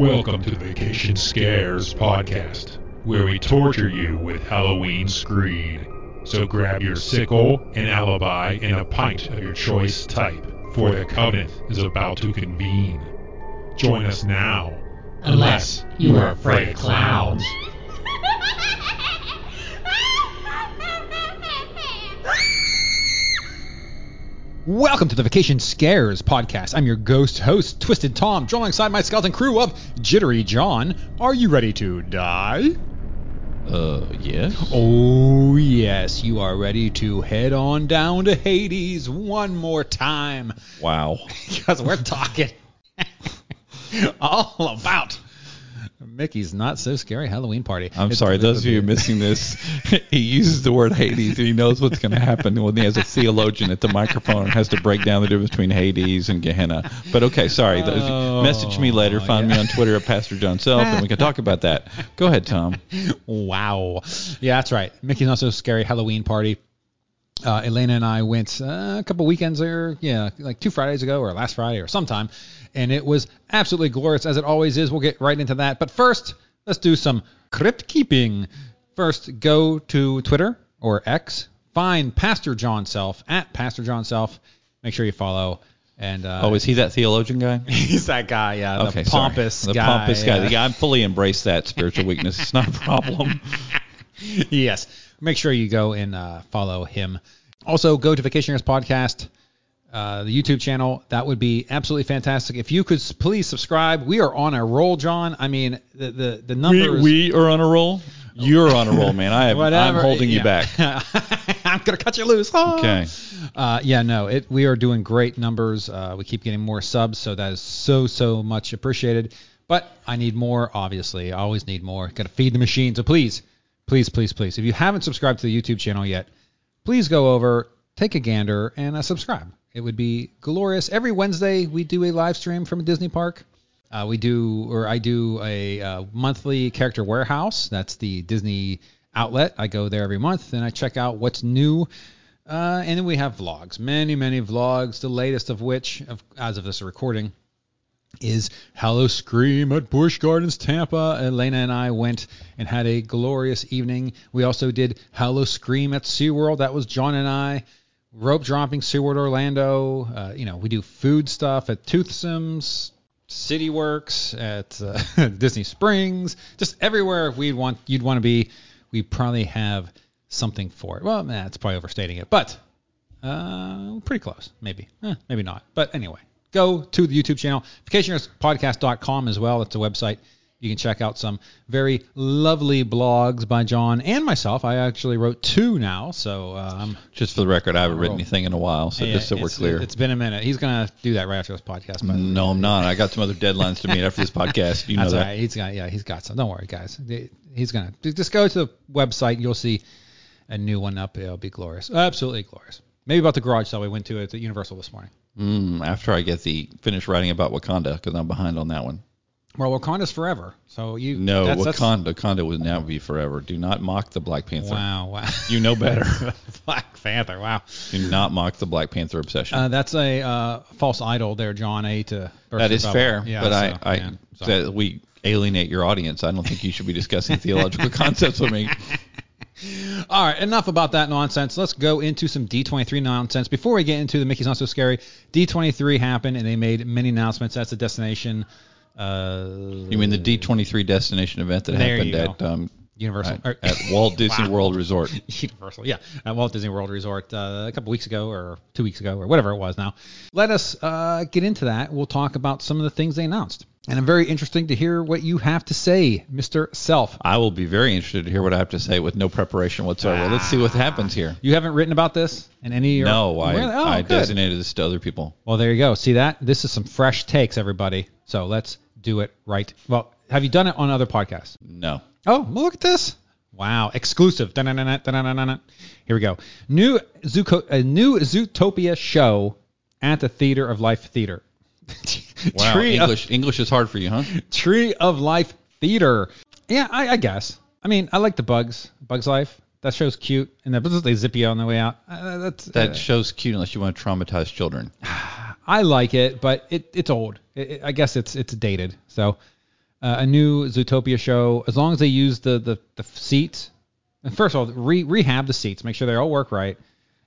Welcome to the Vacation Scares Podcast, where we torture you with Halloween screed. So grab your sickle, an alibi, and a pint of your choice type, for the Covenant is about to convene. Join us now, unless you are afraid of clowns. Welcome to the Vacation Scares Podcast. I'm your ghost host, Twisted Tom, joined alongside my skeleton crew of Jittery John. Are you ready to die? Yes. Oh, yes. You are ready to head on down to Hades one more time. Wow. Because we're talking all about Mickey's Not So Scary Halloween Party. Sorry, those of you missing this, he uses the word Hades, and he knows what's going to happen when he has a theologian at the microphone and has to break down the difference between Hades and Gehenna. But okay, sorry. Message me later. Find me on Twitter at Pastor Jon Self, and we can talk about that. Go ahead, Tom. Wow. Yeah, that's right. Mickey's Not So Scary Halloween Party. Elena and I went a couple weekends there, like 2 Fridays ago or last Friday or sometime, and it was absolutely glorious, as it always is. We'll get right into that. But first, let's do some crypt keeping. First, go to Twitter or X, find Pastor Jon Self, at Pastor Jon Self. Make sure you follow. And, is he that theologian guy? He's that guy, yeah. Okay, the pompous guy. Yeah, I fully embrace that spiritual weakness. It's not a problem. Yes. Make sure you go and follow him. Also, go to Vacationers Podcast, the YouTube channel. That would be absolutely fantastic. If you could please subscribe. We are on a roll, John. I mean, the numbers. We are on a roll? You're on a roll, man. I'm holding you back. I'm going to cut you loose. Oh. Okay. We are doing great numbers. We keep getting more subs, so that is so, so much appreciated. But I need more, obviously. I always need more. Got to feed the machine, so please. If you haven't subscribed to the YouTube channel yet, please go over, take a gander, and subscribe. It would be glorious. Every Wednesday, we do a live stream from a Disney park. I do a monthly character warehouse. That's the Disney outlet. I go there every month, and I check out what's new. And then we have vlogs, many, many vlogs, the latest of which, as of this recording, is Hello Scream at Busch Gardens, Tampa. Elena and I went and had a glorious evening. We also did Hello Scream at SeaWorld. That was John and I. Rope dropping, SeaWorld Orlando. We do food stuff at Toothsome's, City Works, at Disney Springs. Just everywhere you'd want to be, we probably have something for it. Well, that's probably overstating it, but pretty close. Maybe. Maybe not. But anyway. Go to the YouTube channel, vacationerspodcast.com as well. It's a website. You can check out some very lovely blogs by John and myself. I actually wrote 2 now, so just for the record, I haven't written anything in a while, so just so we're clear. It's been a minute. He's going to do that right after this podcast. No, I'm not. I got some other deadlines to meet after this podcast. You know that. That's all right. He's got some. Don't worry, guys. He's going to just go to the website. You'll see a new one up. It'll be glorious. Absolutely glorious. Maybe about the garage sale we went to at the Universal this morning. After I get finished writing about Wakanda, because I'm behind on that one. Well, Wakanda's forever, so you... No, Wakanda would now be forever. Do not mock the Black Panther. Wow. You know better. Black Panther, wow. Do not mock the Black Panther obsession. That's a false idol there, John A. to That is fair, yeah, but so, we alienate your audience. I don't think you should be discussing theological concepts with me. All right, enough about that nonsense. Let's go into some D23 nonsense. Before we get into the Mickey's Not So Scary, D23 happened, and they made many announcements. That's a destination. You mean the D23 destination event that happened at Universal at Walt Disney World Resort? Universal, yeah, at Walt Disney World Resort a couple weeks ago or 2 weeks ago or whatever it was now. Let us get into that. We'll talk about some of the things they announced. And I'm very interested to hear what you have to say, Mr. Self. I will be very interested to hear what I have to say with no preparation whatsoever. Let's see what happens here. You haven't written about this in any... I designated this to other people. Well, there you go. See that? This is some fresh takes, everybody. So let's do it right. Well, have you done it on other podcasts? No. Oh, well, look at this. Wow. Exclusive. Da-na-na-na, da-na-na-na. Here we go. A new Zootopia show at the Theater of Life Theater. Wow, English is hard for you, huh? Tree of Life Theater. Yeah, I guess. I mean, I like the Bug's Life. That show's cute. And they zip you on the way out. That show's cute unless you want to traumatize children. I like it, but it's old. I guess it's dated. So a new Zootopia show, as long as they use the seats. And first of all, rehab the seats, make sure they all work right,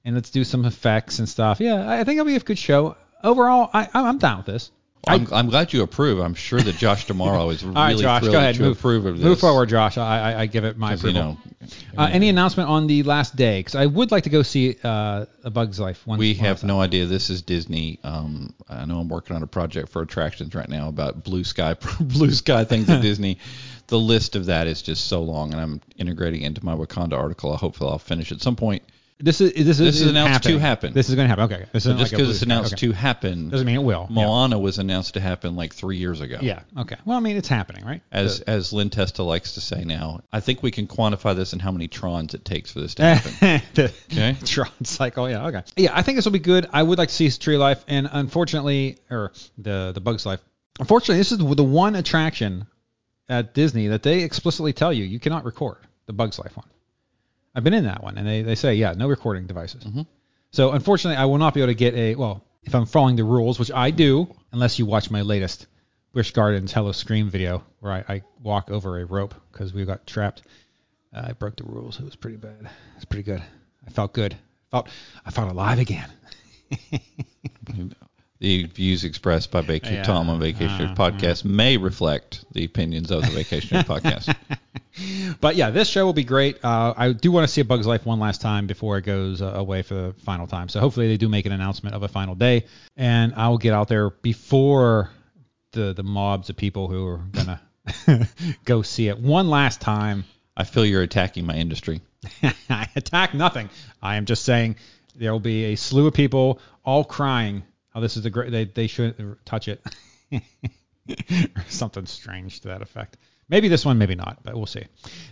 and let's do some effects and stuff. Yeah, I think it'll be a good show. Overall, I'm down with this. I'm glad you approve. I'm sure that Josh tomorrow is really thrilled to approve of this. Move forward, Josh. I give it my approval. You know, any announcement on the last day? Because I would like to go see A Bug's Life. We have no idea. This is Disney. I know I'm working on a project for attractions right now about blue sky things at Disney. The list of that is just so long, and I'm integrating it into my Wakanda article. I hope I'll finish at some point. This is announced to happen. This is going to happen. Okay. So just because it's announced to happen doesn't mean it will. Moana was announced to happen like 3 years ago. Yeah. Okay. Well, I mean, it's happening, right? As Lynn Testa likes to say now, I think we can quantify this in how many Trons it takes for this to happen. Okay. Tron cycle. Yeah. Okay. Yeah. I think this will be good. I would like to see Tree Life, and unfortunately, or the Bug's Life. Unfortunately, this is the one attraction at Disney that they explicitly tell you cannot record. The Bug's Life one. I've been in that one, and they say, yeah, no recording devices. Mm-hmm. So, unfortunately, I will not be able to get if I'm following the rules, which I do, unless you watch my latest Busch Gardens Hello Scream video, where I walk over a rope because we got trapped. I broke the rules. It was pretty bad. It's pretty good. I felt good. I felt alive again. The views expressed by Tom on Vacationers Podcast may reflect the opinions of the Vacationers Podcast. But yeah, this show will be great. I do want to see A Bug's Life one last time before it goes away for the final time. So hopefully they do make an announcement of a final day, and I will get out there before the mobs of people who are going to go see it one last time. I feel you're attacking my industry. I attack nothing. I am just saying there will be a slew of people all crying, oh, this is the great, they shouldn't touch it. Or something strange to that effect. Maybe this one, maybe not, but we'll see.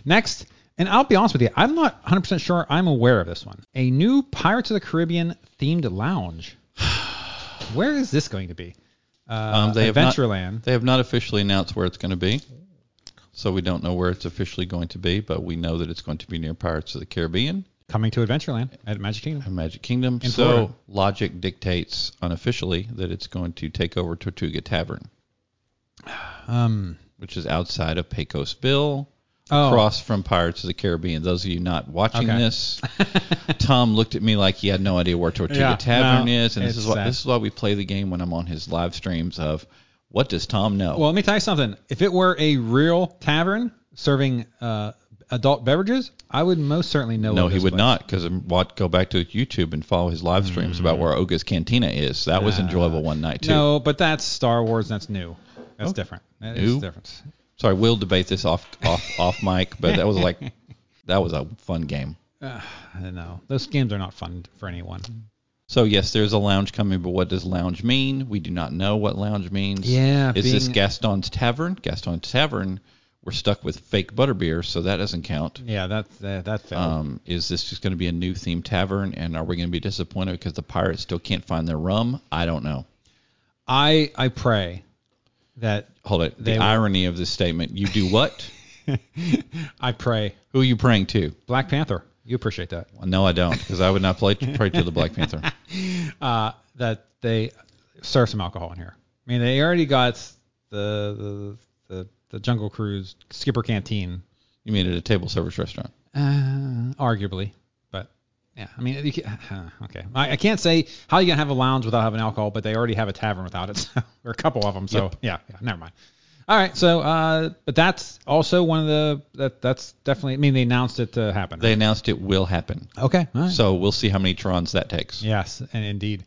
Next, and I'll be honest with you, I'm not 100% sure I'm aware of this one. A new Pirates of the Caribbean themed lounge. Where is this going to be? Adventureland. They have not officially announced where it's going to be. So we don't know where it's officially going to be, but we know that it's going to be near Pirates of the Caribbean. Coming to Adventureland at Magic Kingdom. So logic dictates unofficially that it's going to take over Tortuga Tavern. Which is outside of Pecos Bill, across from Pirates of the Caribbean. Those of you not watching this, Tom looked at me like he had no idea where Tortuga Tavern is, and this is why we play the game when I'm on his live streams of what does Tom know? Well, let me tell you something. If it were a real tavern serving adult beverages, I would most certainly know. No, he would not, because go back to YouTube and follow his live streams about where Oga's Cantina is. That was enjoyable one night, too. No, but that's Star Wars, and that's new. That's different. That is different. Sorry, we'll debate this off mic, but that was that was a fun game. I don't know. Those games are not fun for anyone. So, yes, there's a lounge coming, but what does lounge mean? We do not know what lounge means. Yeah. Is this Gaston's Tavern? Gaston's Tavern, we're stuck with fake butterbeer, so that doesn't count. Yeah, that's fair. Is this just going to be a new themed tavern, and are we going to be disappointed because the pirates still can't find their rum? I don't know. I pray that hold it. The irony of this statement. You do what? I pray. Who are you praying to? Black Panther. You appreciate that? Well, no, I don't, because I would not pray to the Black Panther. That they serve some alcohol in here. I mean, they already got the Jungle Cruise Skipper Canteen. You mean at a table service restaurant? Arguably, but yeah. I mean, okay. I can't say how you can have a lounge without having alcohol, but they already have a tavern without it, so, or a couple of them. So yeah, never mind. All right, so but that's also one of that's definitely. I mean, they announced it to happen. Right? They announced it will happen. Okay, all right. So we'll see how many Trons that takes. Yes, and indeed,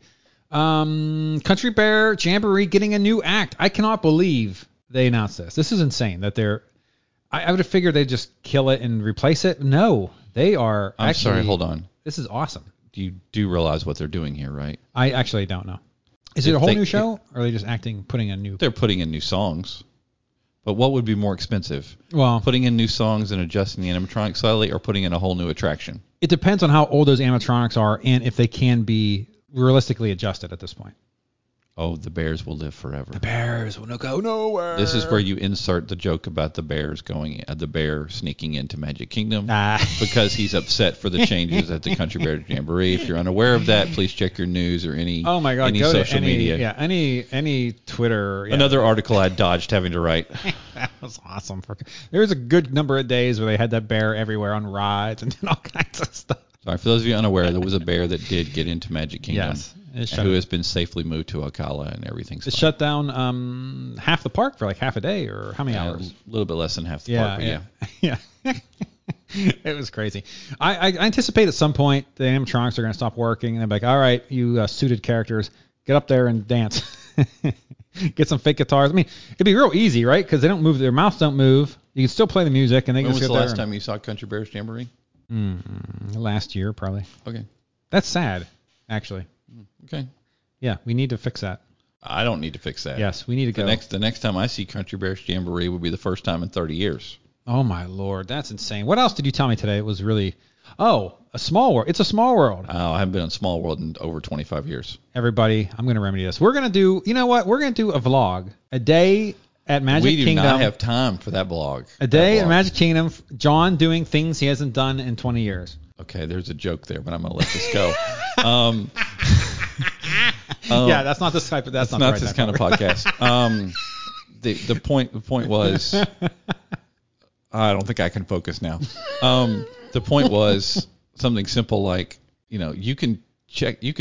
Country Bear Jamboree getting a new act. I cannot believe they announced this. This is insane that they're... I would have figured they'd just kill it and replace it. No, they are actually... I'm sorry, hold on. This is awesome. You do realize what they're doing here, right? I actually don't know. Is it a whole new show, or are they just putting a new... They're putting in new songs. But what would be more expensive? Well, putting in new songs and adjusting the animatronics slightly, or putting in a whole new attraction? It depends on how old those animatronics are and if they can be realistically adjusted at this point. oh, the bears will live forever. The bears will go nowhere. This is where you insert the joke about the bear sneaking into Magic Kingdom because he's upset for the changes at the Country Bear Jamboree. If you're unaware of that, please check your news or any social media. Yeah, any Twitter. Yeah. Another article I dodged having to write. That was awesome. There was a good number of days where they had that bear everywhere on rides and all kinds of stuff. Sorry, for those of you unaware, there was a bear that did get into Magic Kingdom. Yes. Who has been safely moved to Ocala and everything's fine. Shut down half the park for like half a day or how many hours? A little bit less than half the park. But yeah. It was crazy. I anticipate at some point the animatronics are going to stop working and they'll be like, all right, you suited characters, get up there and dance. Get some fake guitars. I mean, it'd be real easy, right? Because they don't move. Their mouths don't move. You can still play the music. And they when was the last time you saw Country Bears Jamboree? Last year, probably. Okay. That's sad, actually. Okay. Yeah, we need to fix that. I don't need to fix that. Yes, we need to go. The next time I see Country Bears Jamboree will be the first time in 30 years. Oh, my Lord. That's insane. What else did you tell me today? It was really, A Small World. It's a Small World. Oh, I haven't been on Small World in over 25 years. Everybody, I'm going to remedy this. We're going to do, you know what? We're going to do a vlog. A day at Magic Kingdom. We do not have time for that vlog. A day at Magic Kingdom. John doing things he hasn't done in 20 years. Okay, there's a joke there, but I'm going to let this go. Yeah, that's not this type of podcast. The point was I don't think I can focus now. The point was something simple like, you can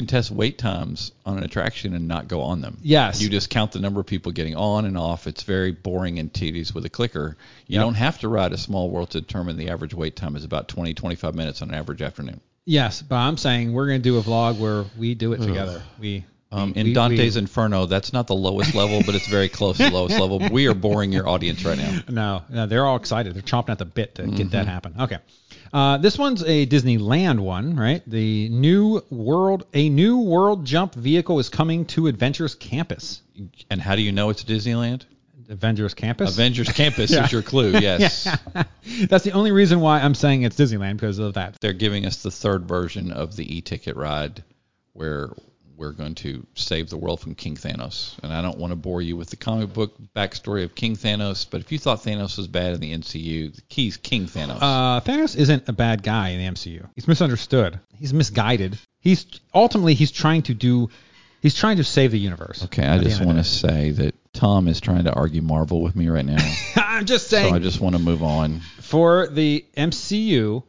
test wait times on an attraction and not go on them. Yes. You just count the number of people getting on and off. It's very boring and tedious with a clicker. You don't have to ride a Small World to determine the average wait time is about 20, 25 minutes on an average afternoon. Yes, but I'm saying we're going to do a vlog where we do it together. In Dante's Inferno, that's not the lowest level, but it's very close to the lowest level. We are boring your audience right now. No, they're all excited. They're chomping at the bit to get that happen. Okay. This one's a Disneyland one, right? A new world jump vehicle is coming to Adventures Campus. And how do you know it's Disneyland? Avengers Campus? Avengers Campus is your clue, yes. Yeah. That's the only reason why I'm saying it's Disneyland, because of that. They're giving us the third version of the e-ticket ride where we're going to save the world from King Thanos. And I don't want to bore you with the comic book backstory of King Thanos, but if you thought Thanos was bad in the MCU, the key's King Thanos. Thanos isn't a bad guy in the MCU. He's misunderstood. He's misguided. He's trying to save the universe. Okay, I just want to say that Tom is trying to argue Marvel with me right now. I'm just saying. So I just want to move on. For the MCU,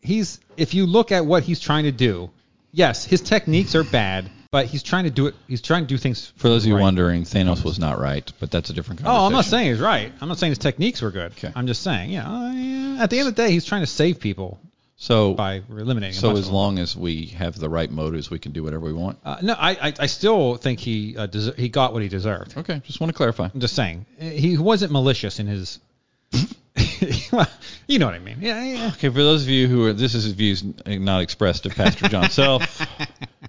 if you look at what he's trying to do, yes, his techniques are bad, but he's trying to do it. He's trying to do things. For those of you wondering, Thanos was not right, but that's a different conversation. Oh, I'm not saying he's right. I'm not saying his techniques were good. Okay. I'm just saying, at the end of the day, he's trying to save people. So by eliminating. So as long as we have the right motives, we can do whatever we want. I still think he got what he deserved. Okay, just want to clarify. I'm just saying he wasn't malicious in his. Well, you know what I mean. Yeah. Okay, for those of you this is views not expressed of Pastor Jon Self,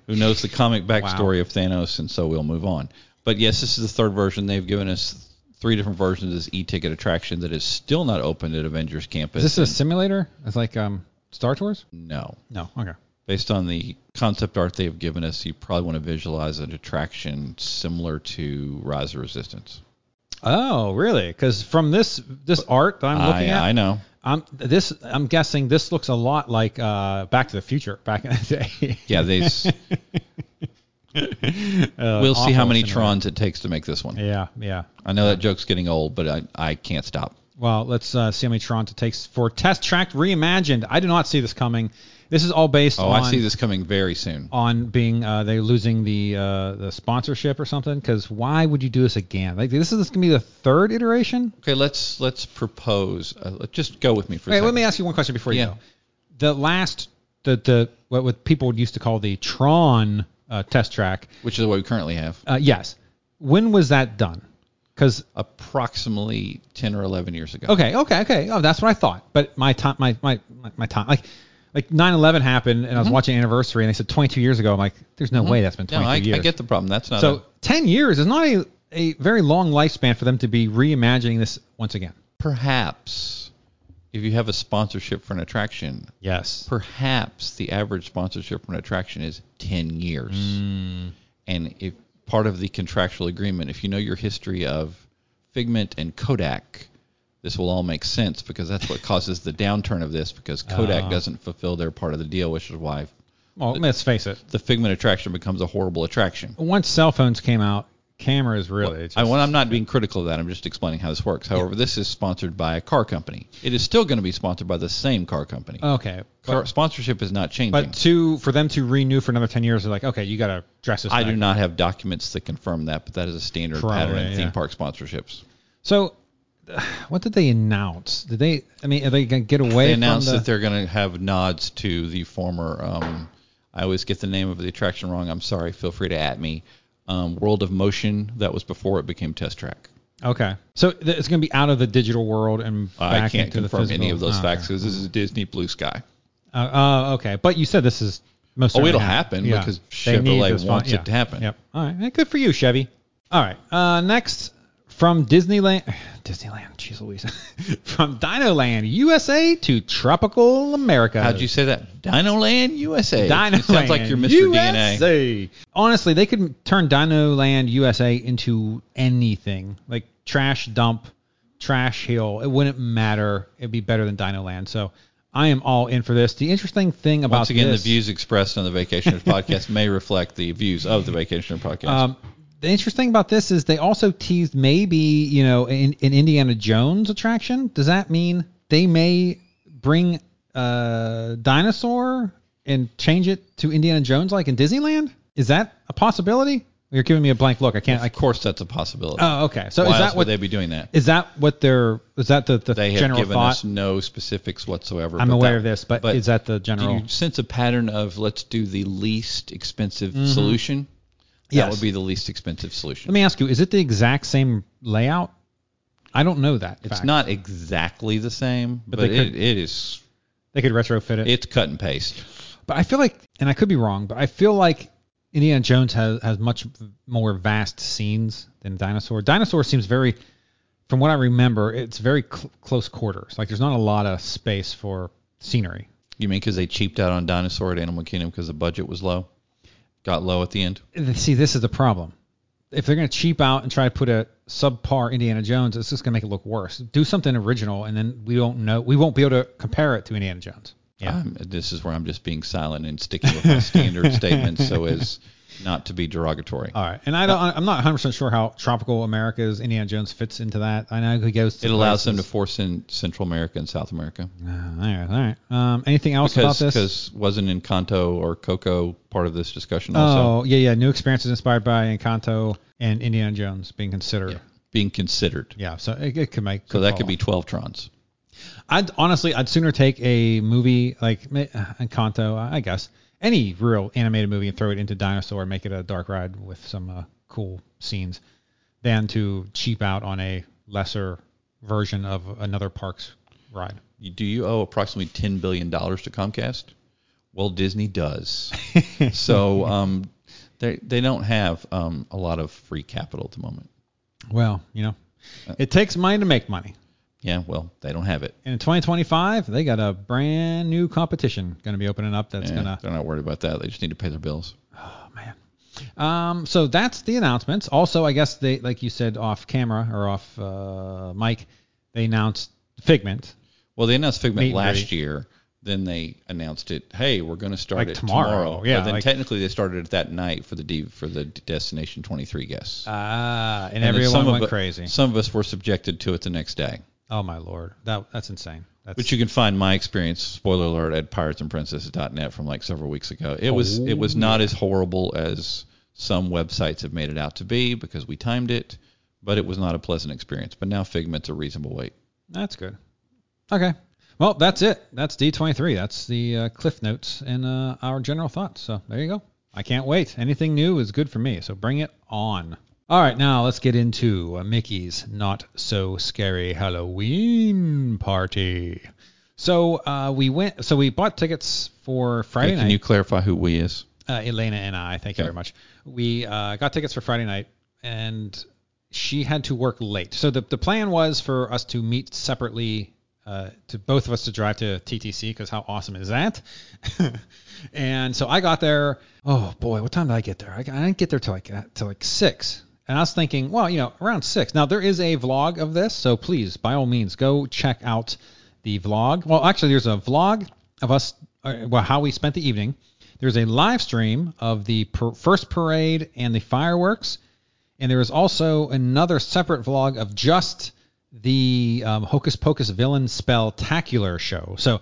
who knows the comic backstory of Thanos, and so we'll move on. But yes, this is the third version. They've given us three different versions of this e-ticket attraction that is still not open at Avengers Campus. Is this a simulator? It's like Star Tours? No. Okay. Based on the concept art they have given us, you probably want to visualize an attraction similar to Rise of Resistance. Oh, really? Because from this art that I'm looking at, I know. I'm guessing this looks a lot like Back to the Future back in the day. Yeah, these. We'll see how many Trons it takes to make this one. Yeah. I know that joke's getting old, but I can't stop. Well, let's see how many Tron it takes for Test Track Reimagined. I do not see this coming. This is all based on... I see this coming very soon. On being... they're losing the sponsorship or something, because why would you do this again? Like, this is going to be the third iteration? Okay, let's propose... just go with me for a second. Let me ask you one question before you go. The last... What people used to call the Tron Test Track... Which is what we currently have. Yes. When was that done? Because approximately 10 or 11 years ago. Okay. Oh, that's what I thought. But my time, like 9/11 happened, and I was watching Anniversary, and they said 22 years ago. I'm like, there's no way that's been 22 years. I get the problem. That's not. So 10 years is not a very long lifespan for them to be reimagining this once again. Perhaps if you have a sponsorship for an attraction. Yes. Perhaps the average sponsorship for an attraction is 10 years, and if part of the contractual agreement. If you know your history of Figment and Kodak, this will all make sense, because that's what causes the downturn of this, because Kodak doesn't fulfill their part of the deal, which is why... Well, let's face it. The Figment attraction becomes a horrible attraction. Once cell phones came out, cameras really... I'm not being critical of that. I'm just explaining how this works. However, this is sponsored by a car company. It is still going to be sponsored by the same car company. Okay. Sponsorship is not changing. But for them to renew for another 10 years, they're like, okay, you got to dress this back. I do not have documents that confirm that, but that is a standard pattern in theme park sponsorships. So... What did they announce? Are they going to get away? They announced that they're going to have nods to the former. I always get the name of the attraction wrong. I'm sorry. Feel free to at me. World of Motion. That was before it became Test Track. Okay, so it's going to be out of the digital world and back I can't into confirm the physical. Any of those facts because this is Disney Blue Sky. Okay, but you said this is most. It'll happen because Chevrolet wants it to happen. Yep. All right, good for you, Chevy. All right, next. From Disneyland, geez Louise. From Dinoland USA to Tropical America. How'd you say that? Dinoland USA. Dinoland it sounds like you're Mr. USA. DNA. Honestly, they could turn Dinoland USA into anything, like trash dump, trash hill. It wouldn't matter. It'd be better than Dinoland. So I am all in for this. The interesting thing about this, the views expressed on the Vacationers podcast may reflect the views of the Vacationers podcast. The interesting thing about this is they also teased maybe, an Indiana Jones attraction. Does that mean they may bring a dinosaur and change it to Indiana Jones like in Disneyland? Is that a possibility? You're giving me a blank look. I can't. Of course, that's a possibility. Oh, okay. So why else would they be doing that? Is that what they're? Is that the general thought? They have given us no specifics whatsoever. I'm aware of this, but is that the general? Do you sense a pattern of let's do the least expensive solution? Yes. That would be the least expensive solution. Let me ask you, is it the exact same layout? I don't know that. It's not exactly the same, but it is. They could retrofit it. It's cut and paste. But I feel like, and I could be wrong, but I feel like Indiana Jones has much more vast scenes than Dinosaur. Dinosaur seems very, from what I remember, it's very close quarters. Like there's not a lot of space for scenery. You mean because they cheaped out on Dinosaur at Animal Kingdom because the budget was low? Got low at the end. See, this is the problem. If they're going to cheap out and try to put a subpar Indiana Jones, it's just going to make it look worse. Do something original, and then we don't know. We won't be able to compare it to Indiana Jones. Yeah. This is where I'm just being silent and sticking with my standard statements so as not to be derogatory. All right. And I'm not 100% sure how Tropical America's Indiana Jones fits into that. I know he goes to... It allows them to force in Central America and South America. All right. Anything else about this? Because wasn't Encanto or Coco part of this discussion also? Oh, yeah. New experiences inspired by Encanto and Indiana Jones being considered. Yeah. Being considered. Yeah, so it could make... So that could be 12 Trons. I'd sooner take a movie like Encanto, I guess, any real animated movie and throw it into Dinosaur and make it a dark ride with some cool scenes than to cheap out on a lesser version of another park's ride. Do you owe approximately $10 billion to Comcast? Well, Disney does. So they don't have a lot of free capital at the moment. Well, it takes money to make money. Yeah, well, they don't have it. And in 2025, they got a brand new competition going to be opening up. They're not worried about that. They just need to pay their bills. Oh man. So that's the announcements. Also, I guess they, like you said, off camera or off mic, they announced Figment. Well, they announced Figment last year. Then they announced it. Hey, we're going to start it tomorrow. Yeah. But then technically they started it that night for the Destination 23 guests. And everyone went crazy. Some of us were subjected to it the next day. Oh, my Lord. That's insane. But you can find my experience, spoiler alert, at piratesandprincesses.net from like several weeks ago. It was not as horrible as some websites have made it out to be because we timed it, but it was not a pleasant experience. But now Figment's a reasonable wait. That's good. Okay. Well, that's it. That's D23. That's the cliff notes and our general thoughts. So there you go. I can't wait. Anything new is good for me, so bring it on. All right, now let's get into Mickey's Not So Scary Halloween Party. So we bought tickets for Friday night. Can you clarify who we is? Elena and I. Thank you very much. We got tickets for Friday night, and she had to work late. So the plan was for us to meet separately to both of us to drive to TTC, because how awesome is that? And so I got there. Oh boy, what time did I get there? I didn't get there till like 6. And I was thinking, well, you know, around 6. Now, there is a vlog of this, so please, by all means, go check out the vlog. Well, actually, there's a vlog of us, how we spent the evening. There's a live stream of the first parade and the fireworks. And there is also another separate vlog of just the Hocus Pocus Villain Spectacular show. So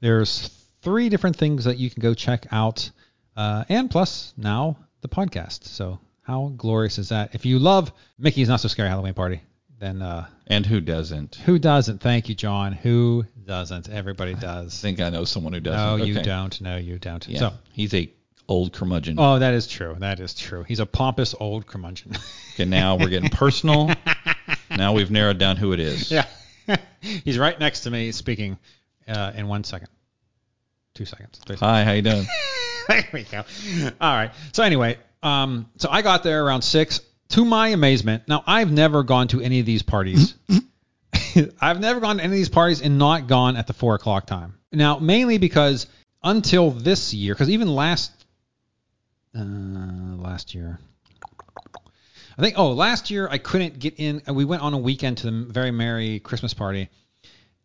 there's 3 different things that you can go check out. And plus, now, the podcast. So how glorious is that? If you love Mickey's Not So Scary Halloween Party, then... and who doesn't? Who doesn't? Thank you, John. Who doesn't? Everybody does. I think I know someone who doesn't. No, okay. You don't. No, you don't. Yeah. So he's a old curmudgeon. Oh, that is true. That is true. He's a pompous old curmudgeon. Okay, now we're getting personal. Now we've narrowed down who it is. Yeah. He's right next to me speaking in 1 second. 2 seconds. 3 seconds. Hi, how you doing? There we go. All right. So anyway... So I got there around 6, to my amazement. Now, I've never gone to any of these parties. I've never gone to any of these parties and not gone at the 4 o'clock time. Now, mainly because until this year, because even last year, I think, last year I couldn't get in. We went on a weekend to the Very Merry Christmas Party,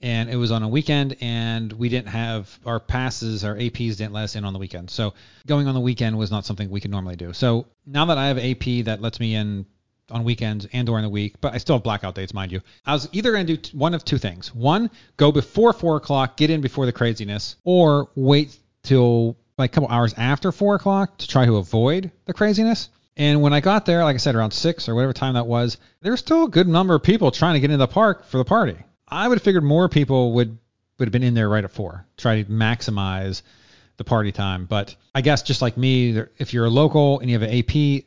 and it was on a weekend, and we didn't have our passes, our APs didn't let us in on the weekend. So going on the weekend was not something we could normally do. So now that I have AP that lets me in on weekends and during the week, but I still have blackout dates, mind you, I was either going to do one of 2 things. One, go before 4 o'clock, get in before the craziness, or wait till like a couple hours after 4 o'clock to try to avoid the craziness. And when I got there, like I said, around 6 or whatever time that was, there was still a good number of people trying to get into the park for the party. I would have figured more people would have been in there right at 4, try to maximize the party time. But I guess just like me, if you're a local and you have an AP, you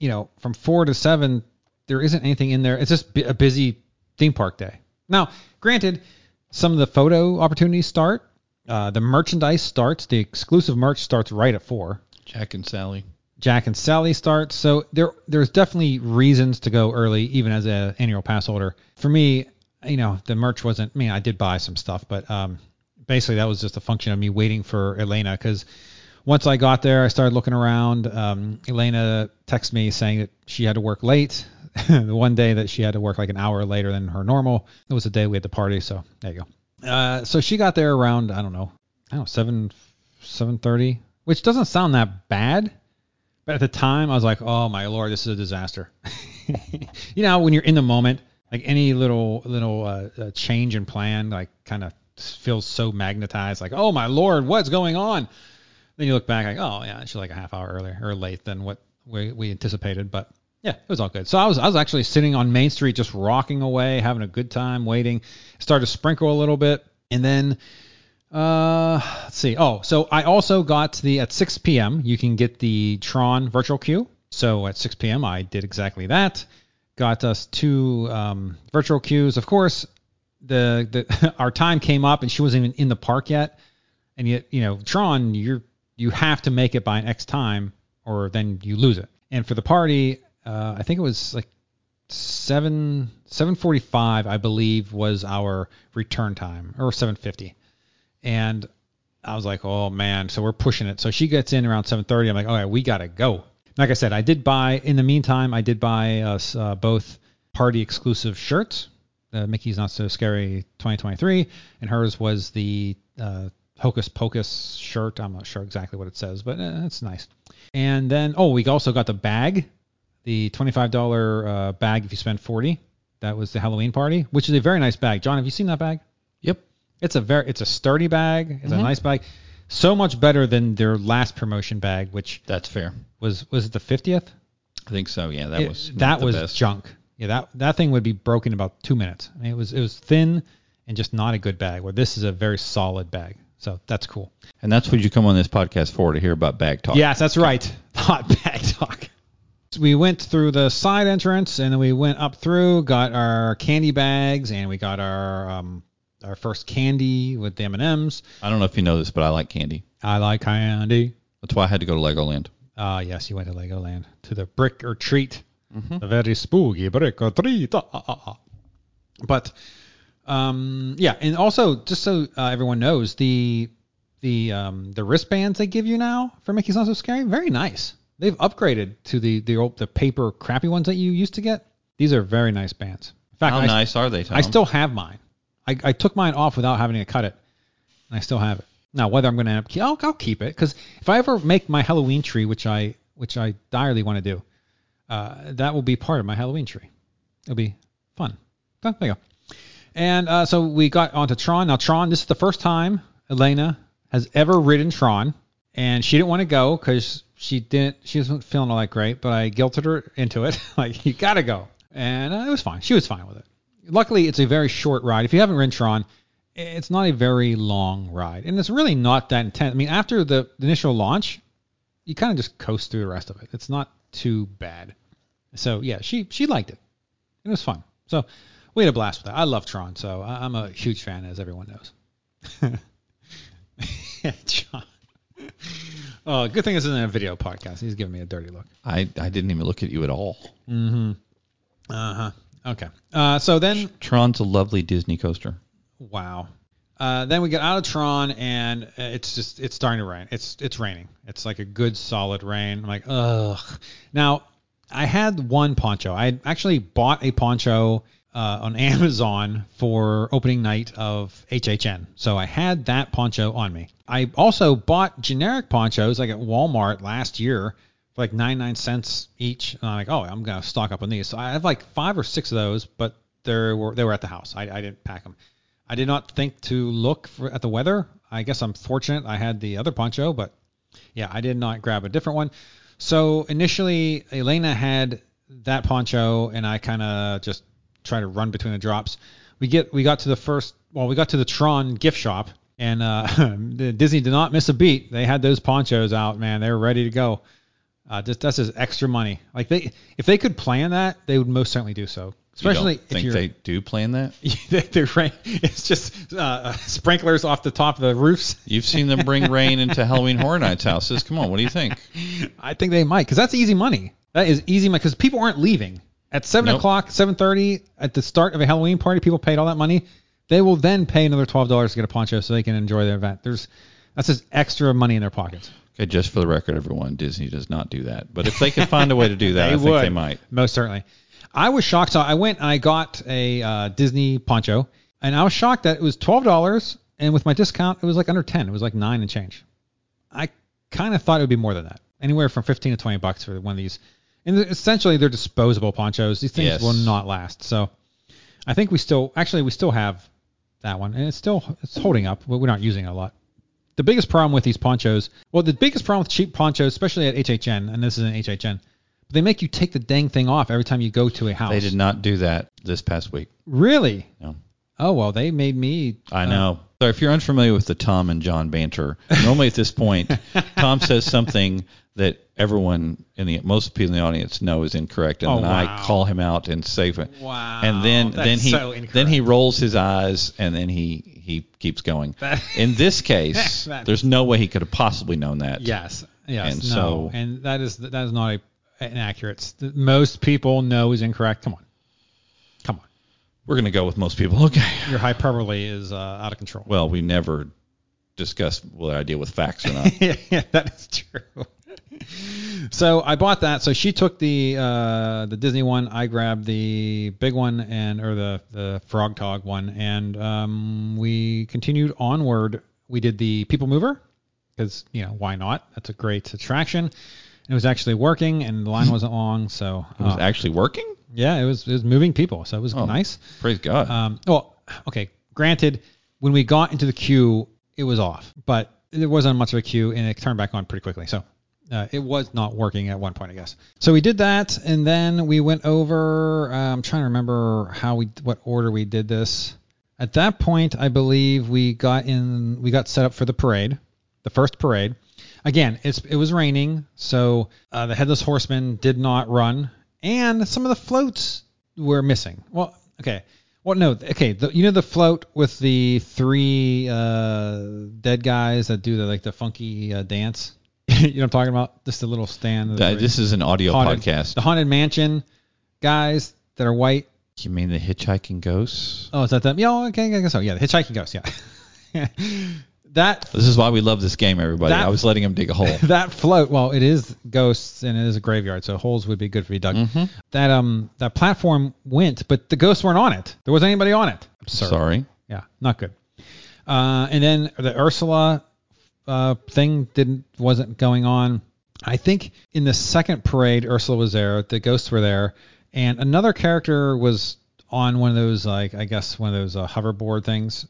know, from 4 to 7, there isn't anything in there. It's just a busy theme park day. Now, granted, some of the photo opportunities start. The merchandise starts. The exclusive merch starts right at 4. Jack and Sally starts. So there's definitely reasons to go early, even as an annual pass holder. For me, you know, the merch wasn't, I mean, I did buy some stuff, but basically that was just a function of me waiting for Elena, because once I got there, I started looking around. Elena texted me saying that she had to work late. The one day that she had to work like an hour later than her normal. It was the day we had the party, so there you go. So she got there around, I don't know, 7:30, which doesn't sound that bad. But at the time, I was like, oh, my Lord, this is a disaster. You know, when you're in the moment, like any little change in plan, like kind of feels so magnetized. Like, oh my Lord, what's going on? Then you look back, like, oh yeah, it's like a half hour earlier or late than what we anticipated. But yeah, it was all good. So I was actually sitting on Main Street, just rocking away, having a good time, waiting. Started to sprinkle a little bit, and then let's see. Oh, so I also got at 6 p.m. you can get the Tron virtual queue. So at 6 p.m. I did exactly that. Got us 2 virtual queues. Of course, our time came up and she wasn't even in the park yet. And yet, you know, Tron, you have to make it by an X time or then you lose it. And for the party, I think it was like 7:45, I believe, was our return time, or 7:50. And I was like, oh man, so we're pushing it. So she gets in around 7:30. I'm like, all right, we gotta go. Like I said, in the meantime, I did buy us both party-exclusive shirts, the Mickey's Not So Scary 2023, and hers was the Hocus Pocus shirt. I'm not sure exactly what it says, but it's nice. And then, we also got the bag, the $25 bag if you spend $40. That was the Halloween party, which is a very nice bag. John, have you seen that bag? Yep. It's a sturdy bag. It's a nice bag. So much better than their last promotion bag, which that's fair. Was it the 50th? I think so. Yeah, that was junk. Yeah, that thing would be broken in about 2 minutes. I mean, it was thin and just not a good bag. Where this is a very solid bag, so that's cool. And that's what you come on this podcast for, to hear about bag talk. Yes, that's right. Hot bag talk. So we went through the side entrance and then we went up through, got our candy bags, and we got our first candy with the M&Ms. I don't know if you know this, but I like candy. I like candy. That's why I had to go to Legoland. Ah, yes, you went to Legoland. To the Brick or Treat. Mm-hmm. The very spooky Brick or Treat. But Yeah, and also just so everyone knows, the wristbands they give you now for Mickey's Not So Scary, very nice. They've upgraded to the old paper crappy ones that you used to get. These are very nice bands. In fact, how nice are they, Tom? I still have mine. I took mine off without having to cut it, and I still have it. Now, whether I'm going to end up, I'll keep it, because if I ever make my Halloween tree, which I direly want to do, that will be part of my Halloween tree. It'll be fun. So, there you go. And so we got onto Tron. Now, Tron, this is the first time Elena has ever ridden Tron, and she didn't want to go because she wasn't feeling all that great, but I guilted her into it. Like, you got to go. And it was fine. She was fine with it. Luckily, it's a very short ride. If you haven't ridden Tron, it's not a very long ride. And it's really not that intense. I mean, after the initial launch, you kind of just coast through the rest of it. It's not too bad. So, yeah, she liked it. It was fun. So, we had a blast with that. I love Tron, so I'm a huge fan, as everyone knows. John. Oh, good thing this isn't a video podcast. He's giving me a dirty look. I didn't even look at you at all. Mm-hmm. Uh-huh. Okay. So then... Tron's a lovely Disney coaster. Wow. Then we get out of Tron, and it's starting to rain. It's raining. It's like a good, solid rain. I'm like, ugh. Now, I had one poncho. I had actually bought a poncho on Amazon for opening night of HHN. So I had that poncho on me. I also bought generic ponchos like at Walmart last year, like 99 cents each, and I'm like, oh, I'm gonna stock up on these. So I have like 5 or 6 of those, but they were at the house. I didn't pack them. I did not think to look at the weather. I guess I'm fortunate I had the other poncho, but yeah, I did not grab a different one. So initially, Elena had that poncho, and I kind of just tried to run between the drops. We got to the Tron gift shop, and Disney did not miss a beat. They had those ponchos out, man. They were ready to go. That's just extra money. Like if they could plan that, they would most certainly do so. Especially you don't think they do plan that. They're right. It's just sprinklers off the top of the roofs. You've seen them bring rain into Halloween Horror Nights houses. Come on, what do you think? I think they might, because that's easy money. That is easy money, because people aren't leaving at 7 o'clock, 7:30 at the start of a Halloween party. People paid all that money. They will then pay another $12 to get a poncho so they can enjoy their event. That's just extra money in their pockets. Okay, just for the record, everyone, Disney does not do that. But if they could find a way to do that, I think they might. Most certainly. I was shocked. So I went and I got a Disney poncho, and I was shocked that it was $12, and with my discount, it was like under 10. It was like 9 and change. I kind of thought it would be more than that. Anywhere from 15 to $20 for one of these. And essentially, they're disposable ponchos. These things will not last. So I think we still have that one, and it's holding up, but we're not using it a lot. The biggest problem with these ponchos, cheap ponchos, especially at HHN, and this is an HHN, they make you take the dang thing off every time you go to a house. They did not do that this past week. Really? No. Oh, well, they made me... I know. So if you're unfamiliar with the Tom and John banter, normally at this point, Tom says something that everyone, most people in the audience know is incorrect, and I call him out and save it. Wow. And then he rolls his eyes, and then he keeps going. In this case, there's no way he could have possibly known that. Yes. And no. So, and that is not an accurate. Most people know is incorrect. Come on. We're going to go with most people. Okay. Your hyperbole is out of control. Well, we never discuss whether I deal with facts or not. Yeah, that is true. So I bought that. So she took the Disney one. I grabbed the big one or the Frog Tog one, and we continued onward. We did the People Mover because why not? That's a great attraction. And it was actually working, and the line wasn't long. So it was actually working. Yeah, it was moving people, so it was nice. Praise God. Okay. Granted, when we got into the queue, it was off, but there wasn't much of a queue, and it turned back on pretty quickly. So. It was not working at one point, I guess. So we did that, and then we went over. I'm trying to remember what order we did this. At that point, I believe we got set up for the parade, the first parade. Again, it was raining, so the Headless Horseman did not run, and some of the floats were missing. Well, okay. Well, no, okay. The float with the three dead guys that do the funky dance. You know what I'm talking about? Just a little stand. This is an audio podcast. The Haunted Mansion guys that are white You mean the Hitchhiking Ghosts? Oh, is that them? Yeah, okay, I guess so. Yeah, the Hitchhiking Ghosts, yeah. This is why we love this game, everybody. I was letting him dig a hole. That float, well, it is ghosts and it is a graveyard, so holes would be good for you, Doug. Mm-hmm. That platform went, but the ghosts weren't on it. There wasn't anybody on it. Absurd. Sorry. Yeah, not good. And then the Ursula thing wasn't going on. I think in the second parade, Ursula was there. The ghosts were there. And another character was on one of those, hoverboard things.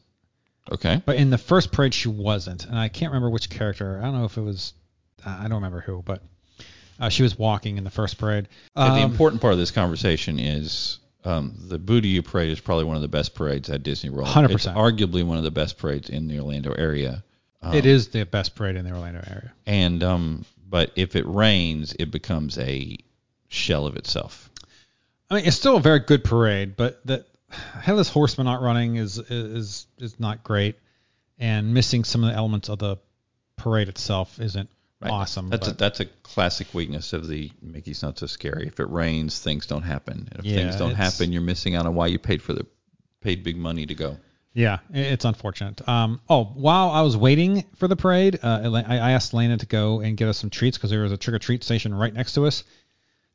Okay. But in the first parade, she wasn't. And I can't remember which character. I don't know if it was... I don't remember who, but she was walking in the first parade. The important part of this conversation is the Booty Parade is probably one of the best parades at Disney World. 100%. It's arguably one of the best parades in the Orlando area. It is the best parade in the Orlando area. And but if it rains, it becomes a shell of itself. I mean, it's still a very good parade, but that... Headless Horseman not running is not great, and missing some of the elements of the parade itself isn't awesome. That's a classic weakness of the Mickey's Not So Scary. If it rains, things don't happen. And if things don't happen, you're missing out on why you paid big money to go. Yeah, it's unfortunate. While I was waiting for the parade, I asked Lana to go and get us some treats because there was a trick or treat station right next to us.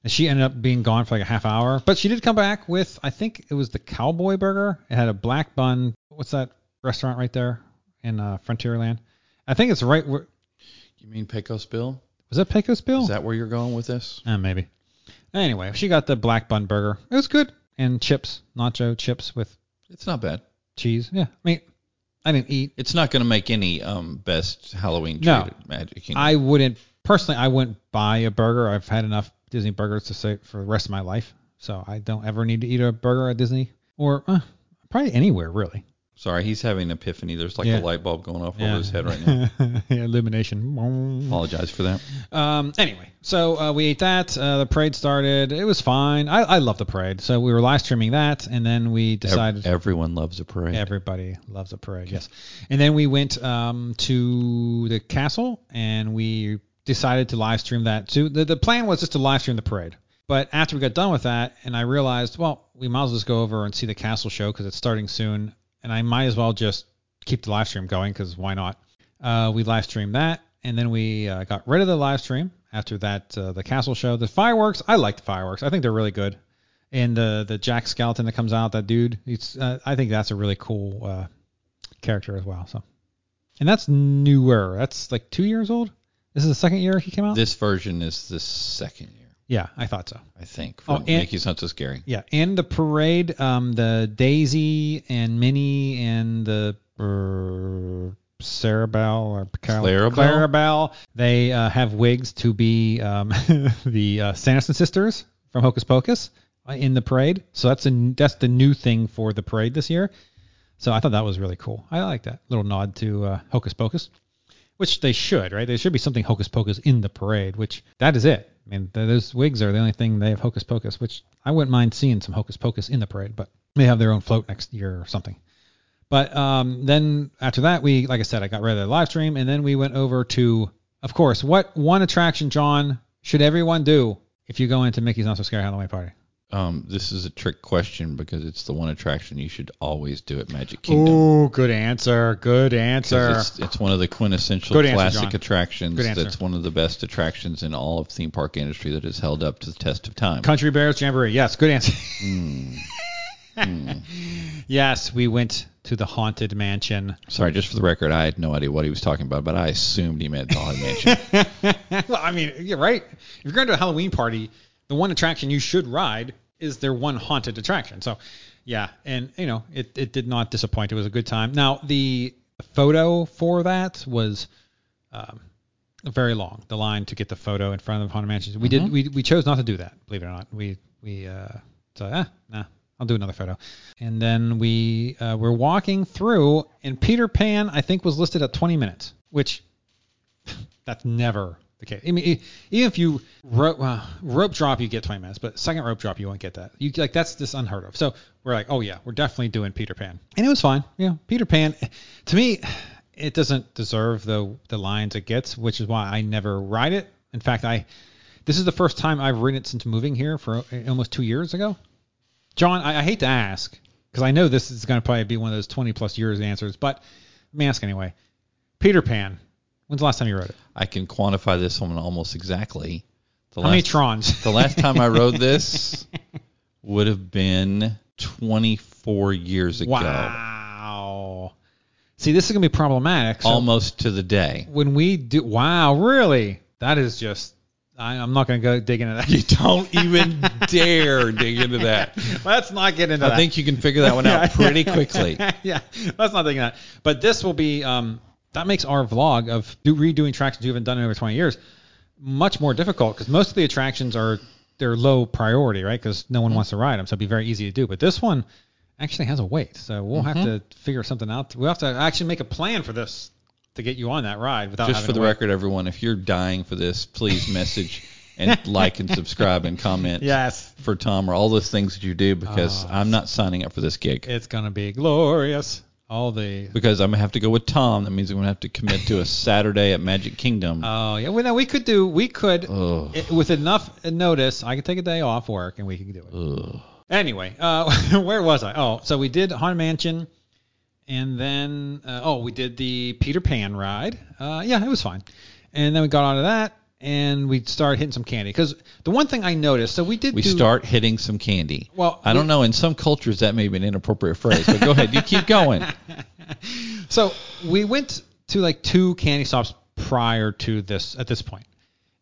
And she ended up being gone for like a half hour. But she did come back with, I think it was the Cowboy Burger. It had a black bun. What's that restaurant right there in Frontierland? I think it's right where... You mean Pecos Bill? Was that Pecos Bill? Is that where you're going with this? Maybe. Anyway, she got the black bun burger. It was good. And chips, nacho chips with... It's not bad. Cheese, yeah. I mean, I didn't eat. It's not going to make any best Halloween treat at Magic Kingdom. Personally, I wouldn't buy a burger. I've had enough Disney burgers to say for the rest of my life, so I don't ever need to eat a burger at Disney or probably anywhere really. Sorry, he's having an epiphany. There's a light bulb going off over his head right now. Illumination. Apologize for that. Anyway, so we ate that. The parade started. It was fine. I love the parade. So we were live streaming that, and then we decided everyone loves a parade. Everybody loves a parade. Yes. And then we went to the castle, and we decided to live stream that too. The plan was just to live stream the parade. But after we got done with that, and I realized, well, we might as well just go over and see the castle show because it's starting soon, and I might as well just keep the live stream going because why not? We live streamed that, and then we got rid of the live stream after that. The castle show, the fireworks. I like the fireworks. I think they're really good. And the Jack Skeleton that comes out, that dude. I think that's a really cool character as well. So, and that's newer. That's like 2 years old. This is the second year he came out? This version is the second year. Yeah, I thought so. I think. Mickey's Not So Scary. Yeah, and the parade, the Daisy and Minnie and the Clarabelle, they have wigs to be the Sanderson sisters from Hocus Pocus in the parade. So that's the new thing for the parade this year. So I thought that was really cool. I like that little nod to Hocus Pocus. Which they should, right? There should be something Hocus Pocus in the parade, which that is it. I mean, those wigs are the only thing they have Hocus Pocus, which I wouldn't mind seeing some Hocus Pocus in the parade, but they have their own float next year or something. But then after that, we, like I said, I got rid of the live stream, and then we went over to, of course, what one attraction, John, should everyone do if you go into Mickey's Not So Scary Halloween Party? This is a trick question because it's the one attraction you should always do at Magic Kingdom. Oh, good answer. Good answer. It's one of the quintessential classic attractions. That's one of the best attractions in all of theme park industry that has held up to the test of time. Country Bears Jamboree. Yes, good answer. Yes, we went to the Haunted Mansion. Sorry, just for the record, I had no idea what he was talking about, but I assumed he meant the Haunted Mansion. Well, I mean, you're right. If you're going to a Halloween party, the one attraction you should ride is their one haunted attraction. So, yeah, and, you know, it did not disappoint. It was a good time. Now, the photo for that was very long, the line to get the photo in front of the Haunted Mansion. We mm-hmm. We chose not to do that, believe it or not. We I'll do another photo. And then we were walking through, and Peter Pan, I think, was listed at 20 minutes, which that's never... Okay. I mean, even if you rope drop, you get 20 minutes, but second rope drop, you won't get that. You that's just unheard of. So we're like, oh yeah, we're definitely doing Peter Pan, and it was fine. Yeah, Peter Pan, to me, it doesn't deserve the lines it gets, which is why I never ride it. In fact, this is the first time I've ridden it since moving here for almost 2 years ago. John, I hate to ask, because I know this is going to probably be one of those 20-plus years answers, but let me ask anyway. Peter Pan, when's the last time you rode it? I can quantify this one almost exactly. How many Trons? The last time I rode this would have been 24 years ago. Wow. See, this is going to be problematic. So almost to the day. When we do... Wow, really? That is just... I'm not going to go dig into that. You don't even dare dig into that. Let's not get into that. I think you can figure that one out pretty quickly. Yeah, let's not dig into that. But this will be... that makes our vlog of redoing attractions you haven't done in over 20 years much more difficult, because most of the attractions are... they're low priority, right? Because no one wants to ride them, so it'd be very easy to do. But this one actually has a wait, so we'll have to figure something out. We'll have to actually make a plan for this to get you on that ride without just having for the record, everyone, if you're dying for this, please message and like and subscribe and comment for Tom or all those things that you do, because I'm not signing up for this gig. It's going to be glorious. Because I'm going to have to go with Tom. That means I'm going to have to commit to a Saturday at Magic Kingdom. Oh, yeah. Well, no, with enough notice, I could take a day off work and we could do it. Ugh. Anyway, where was I? Oh, so we did Haunted Mansion, and then, we did the Peter Pan ride. It was fine. And then we got out of that, and we started hitting some candy. Because the one thing I noticed, start hitting some candy. Well, I don't know. In some cultures, that may be an inappropriate phrase. But go ahead. You keep going. So we went to like two candy stops prior to this at this point.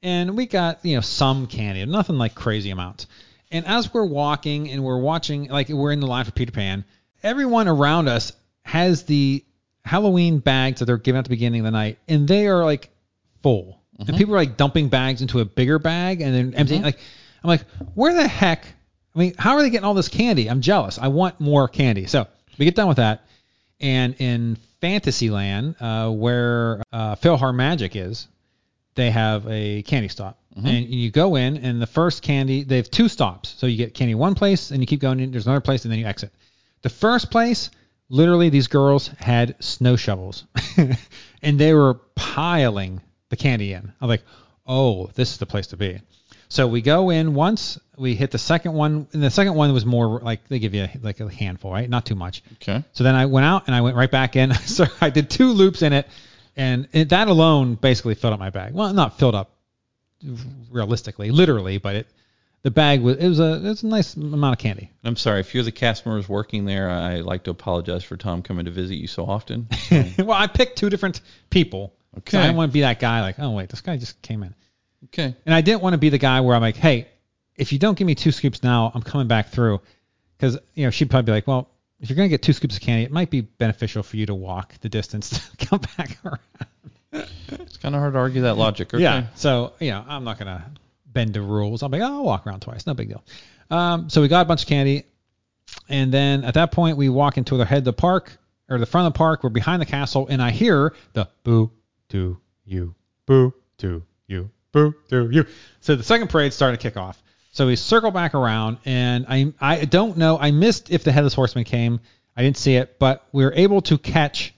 And we got, some candy. Nothing like crazy amounts. And as we're walking and we're watching, like we're in the line for Peter Pan, everyone around us has the Halloween bags that they're giving at the beginning of the night. And they are like full. And people are like dumping bags into a bigger bag and then emptying. Like, I'm like, where the heck? I mean, how are they getting all this candy? I'm jealous. I want more candy. So we get done with that. And in Fantasyland, where PhilharMagic is, they have a candy stop. Mm-hmm. And you go in, and the first candy, they have two stops. So you get candy one place, and you keep going in. There's another place, and then you exit. The first place, literally, these girls had snow shovels. And they were piling the candy in. I'm like, oh, this is the place to be. So we go in once, we hit the second one, and the second one was more like they give you like a handful, right? Not too much. Okay. So then I went out and I went right back in. So I did two loops in it, and that alone basically filled up my bag. Well, not filled up realistically, literally, but it was a nice amount of candy. I'm sorry, if you're the cast members working there, I like to apologize for Tom coming to visit you so often. Well, I picked two different people. Okay. I didn't want to be that guy like, oh, wait, this guy just came in. Okay. And I didn't want to be the guy where I'm like, hey, if you don't give me two scoops now, I'm coming back through. Because, she'd probably be like, well, if you're going to get two scoops of candy, it might be beneficial for you to walk the distance to come back around. It's kind of hard to argue that logic. Okay. Yeah. So, I'm not going to bend the rules. I'm like, I'll walk around twice. No big deal. So we got a bunch of candy. And then at that point, we walk into the head of the park or the front of the park. We're behind the castle. And I hear the boo. To you, boo, to you, boo, to you. So the second parade's starting to kick off. So we circle back around, and I don't know. I missed if the Headless Horseman came. I didn't see it, but we were able to catch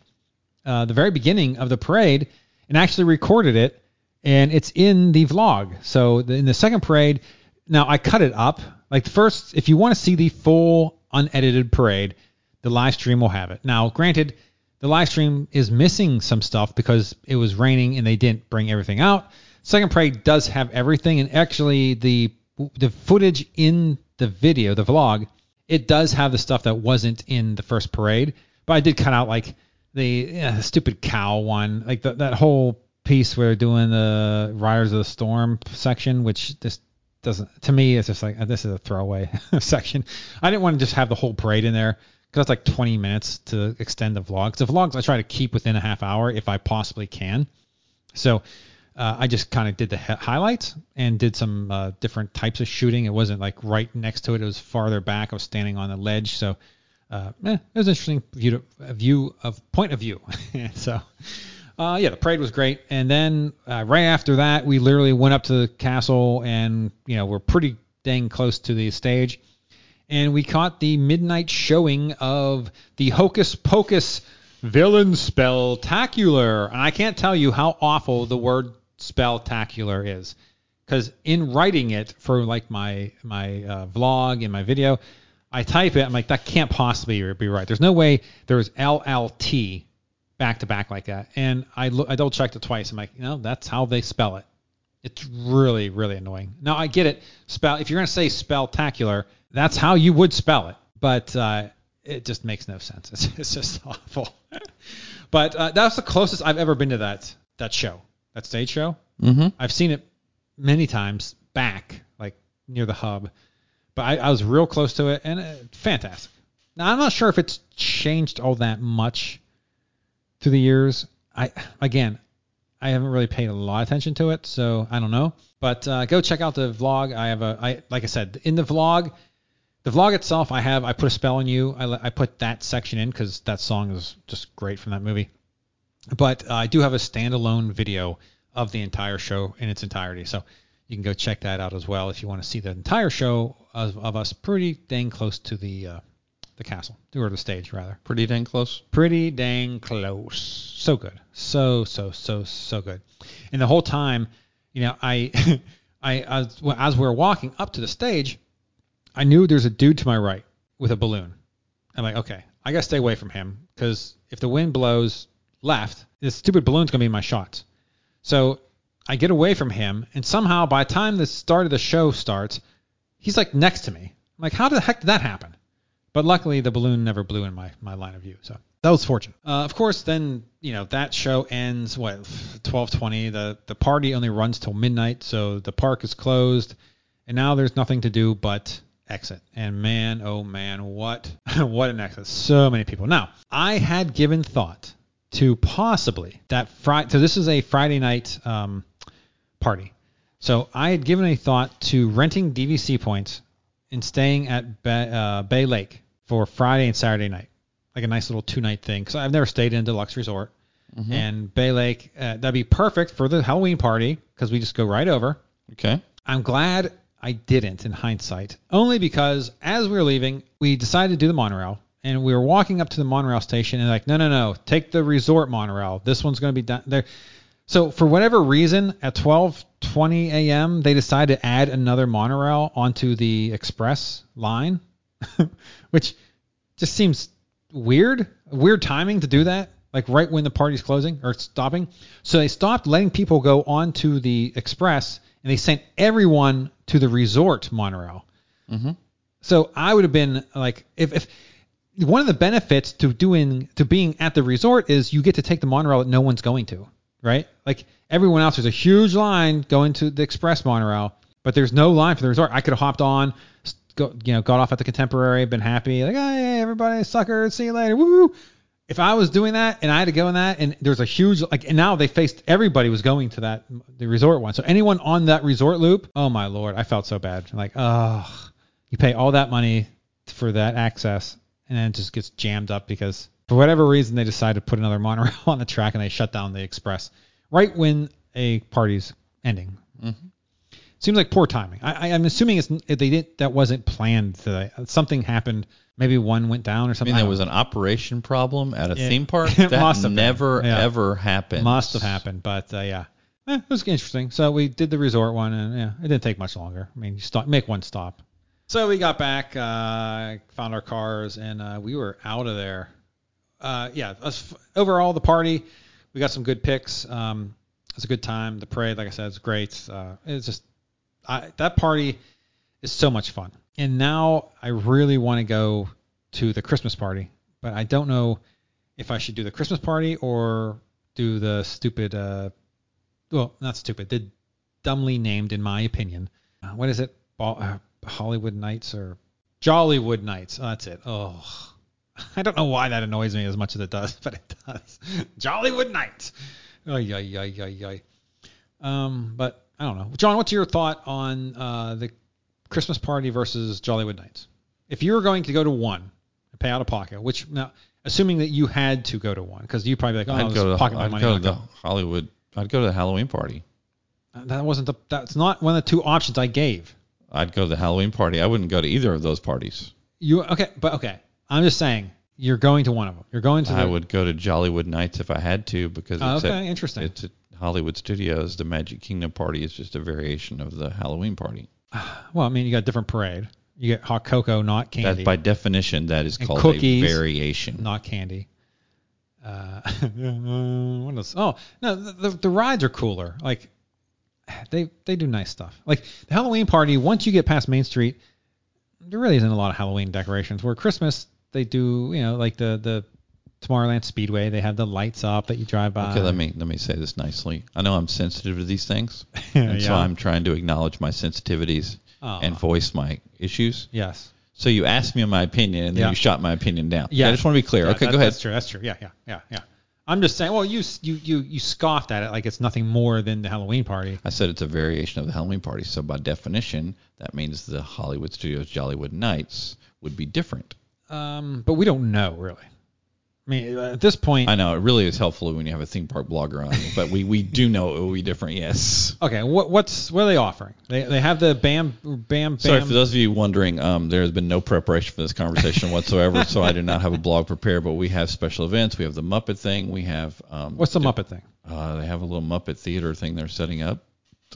the very beginning of the parade and actually recorded it, and it's in the vlog. So in the second parade, now I cut it up. Like the first, if you want to see the full unedited parade, the live stream will have it. Now, granted, the live stream is missing some stuff because it was raining and they didn't bring everything out. Second Parade does have everything, and actually the footage in the video, the vlog, it does have the stuff that wasn't in the first parade. But I did cut out like the stupid cow one, like that whole piece where they're doing the Riders of the Storm section, which just doesn't, to me, it's just like this is a throwaway section. I didn't want to just have the whole parade in there. Because that's like 20 minutes to extend the vlog. So vlogs I try to keep within a half hour if I possibly can. So I just kind of did the highlights and did some different types of shooting. It wasn't like right next to it. It was farther back. I was standing on a ledge. So it was an interesting point of view. So the parade was great. And then right after that, we literally went up to the castle and, we're pretty dang close to the stage. And we caught the midnight showing of the Hocus Pocus villain spectacular. And I can't tell you how awful the word spectacular is. Because in writing it for like my vlog and my video, I type it. I'm like, that can't possibly be right. There's no way there was LLT back to back like that. And I double checked it twice. I'm like, no, that's how they spell it. It's really, really annoying. Now, I get it. If you're going to say spectacular, that's how you would spell it. But it just makes no sense. It's just awful. But that's the closest I've ever been to that show, that stage show. Mm-hmm. I've seen it many times back, like near the hub. But I was real close to it, and fantastic. Now, I'm not sure if it's changed all that much through the years. I haven't really paid a lot of attention to it, so I don't know. But go check out the vlog. Like I said, in the vlog itself, I put a spell on you. I put that section in because that song is just great from that movie. But I do have a standalone video of the entire show in its entirety, so you can go check that out as well if you want to see the entire show of us pretty dang close to the castle, or the stage rather. Pretty dang close. Pretty dang close. So good. So good. And the whole time, you know, as we were walking up to the stage, I knew there's a dude to my right with a balloon. I'm like, okay, I gotta stay away from him because if the wind blows left, this stupid balloon's gonna be in my shots. So I get away from him, and somehow by the time the start of the show starts, he's like next to me. I'm like, how the heck did that happen? But luckily, the balloon never blew in my line of view, so that was fortunate. Of course, then, you know, that show ends, 12:20. The party only runs till midnight, so the park is closed, and now there's nothing to do but exit. And man, oh man, what an exit. So many people. Now, I had given thought to possibly that Friday. So this is a Friday night party. So I had given a thought to renting DVC points and staying at Bay Lake for Friday and Saturday night, like a nice little 2-night thing. Because I've never stayed in a deluxe resort. Mm-hmm. And Bay Lake, that'd be perfect for the Halloween party because we just go right over. Okay. I'm glad I didn't in hindsight, only because as we were leaving, we decided to do the monorail. And we were walking up to the monorail station and like, no, take the resort monorail. This one's going to be down there. So for whatever reason, at 12:20 a.m., they decided to add another monorail onto the express line, which just seems weird timing to do that, like right when the party's closing or stopping. So they stopped letting people go onto the express, and they sent everyone to the resort monorail. Mm-hmm. So I would have been like, if one of the benefits to being at the resort is you get to take the monorail that no one's going to. Right? Like everyone else, there's a huge line going to the express monorail, but there's no line for the resort. I could have hopped on, got off at the Contemporary, been happy, like, hey, everybody, sucker, see you later, woo! If I was doing that and I had to go in that, and there's a huge and now they faced everybody was going to the resort one. So anyone on that resort loop, oh my lord, I felt so bad. I'm like, oh, you pay all that money for that access, and then it just gets jammed up because, for whatever reason, they decided to put another monorail on the track, and they shut down the express right when a party's ending. Mm-hmm. Seems like poor timing. I'm assuming that wasn't planned today. Something happened. Maybe one went down or something. I mean, there was an operation problem at a theme park. That never, ever happened. Must have happened, but yeah. It was interesting. So we did the resort one, and yeah, it didn't take much longer. I mean, you make one stop. So we got back, found our cars, and we were out of there. Overall, the party, we got some good picks. It was a good time. The parade, like I said, was great. It's just that party is so much fun. And now I really want to go to the Christmas party, but I don't know if I should do the Christmas party or do the stupid, not stupid, the dumbly named, in my opinion, what is it? Hollywood Nights or Jollywood Nights. Oh, that's it. Oh. I don't know why that annoys me as much as it does, but it does. Jollywood Nights. But I don't know. John, what's your thought on the Christmas party versus Jollywood Nights? If you were going to go to one and pay out of pocket, which now, assuming that you had to go to one, because you probably like, I'd go to the Halloween party. That's not one of the two options I gave. I'd go to the Halloween party. I wouldn't go to either of those parties. Okay. I'm just saying, you're going to one of them. You're going to. I would go to Jollywood Nights if I had to, because interesting. It's at Hollywood Studios. The Magic Kingdom party is just a variation of the Halloween party. Well, I mean, you got a different parade. You get hot cocoa, not candy. That, by definition, that is called cookies, a variation. Not candy. What else? Oh, no, the rides are cooler. Like, they do nice stuff. Like, the Halloween party, once you get past Main Street, there really isn't a lot of Halloween decorations. Where Christmas, they do, you know, like the Tomorrowland Speedway, they have the lights up that you drive by. Okay, let me say this nicely. I know I'm sensitive to these things, and yeah. So I'm trying to acknowledge my sensitivities and voice my issues. Yes. So you asked me my opinion, and then you shot my opinion down. Yeah. I just want to be clear. Yeah, okay, go ahead. That's true. Yeah. I'm just saying, well, you scoffed at it like it's nothing more than the Halloween party. I said it's a variation of the Halloween party, so by definition, that means the Hollywood Studios Jollywood Nights would be different. But we don't know, really. I mean, at this point... I know, it really is helpful when you have a theme park blogger on, but we do know it will be different, yes. Okay, what are they offering? They have the Bam. Sorry, for those of you wondering, there has been no preparation for this conversation whatsoever, so I do not have a blog prepared, but we have special events. We have the Muppet thing. We have... What's the Muppet thing? They have a little Muppet theater thing they're setting up.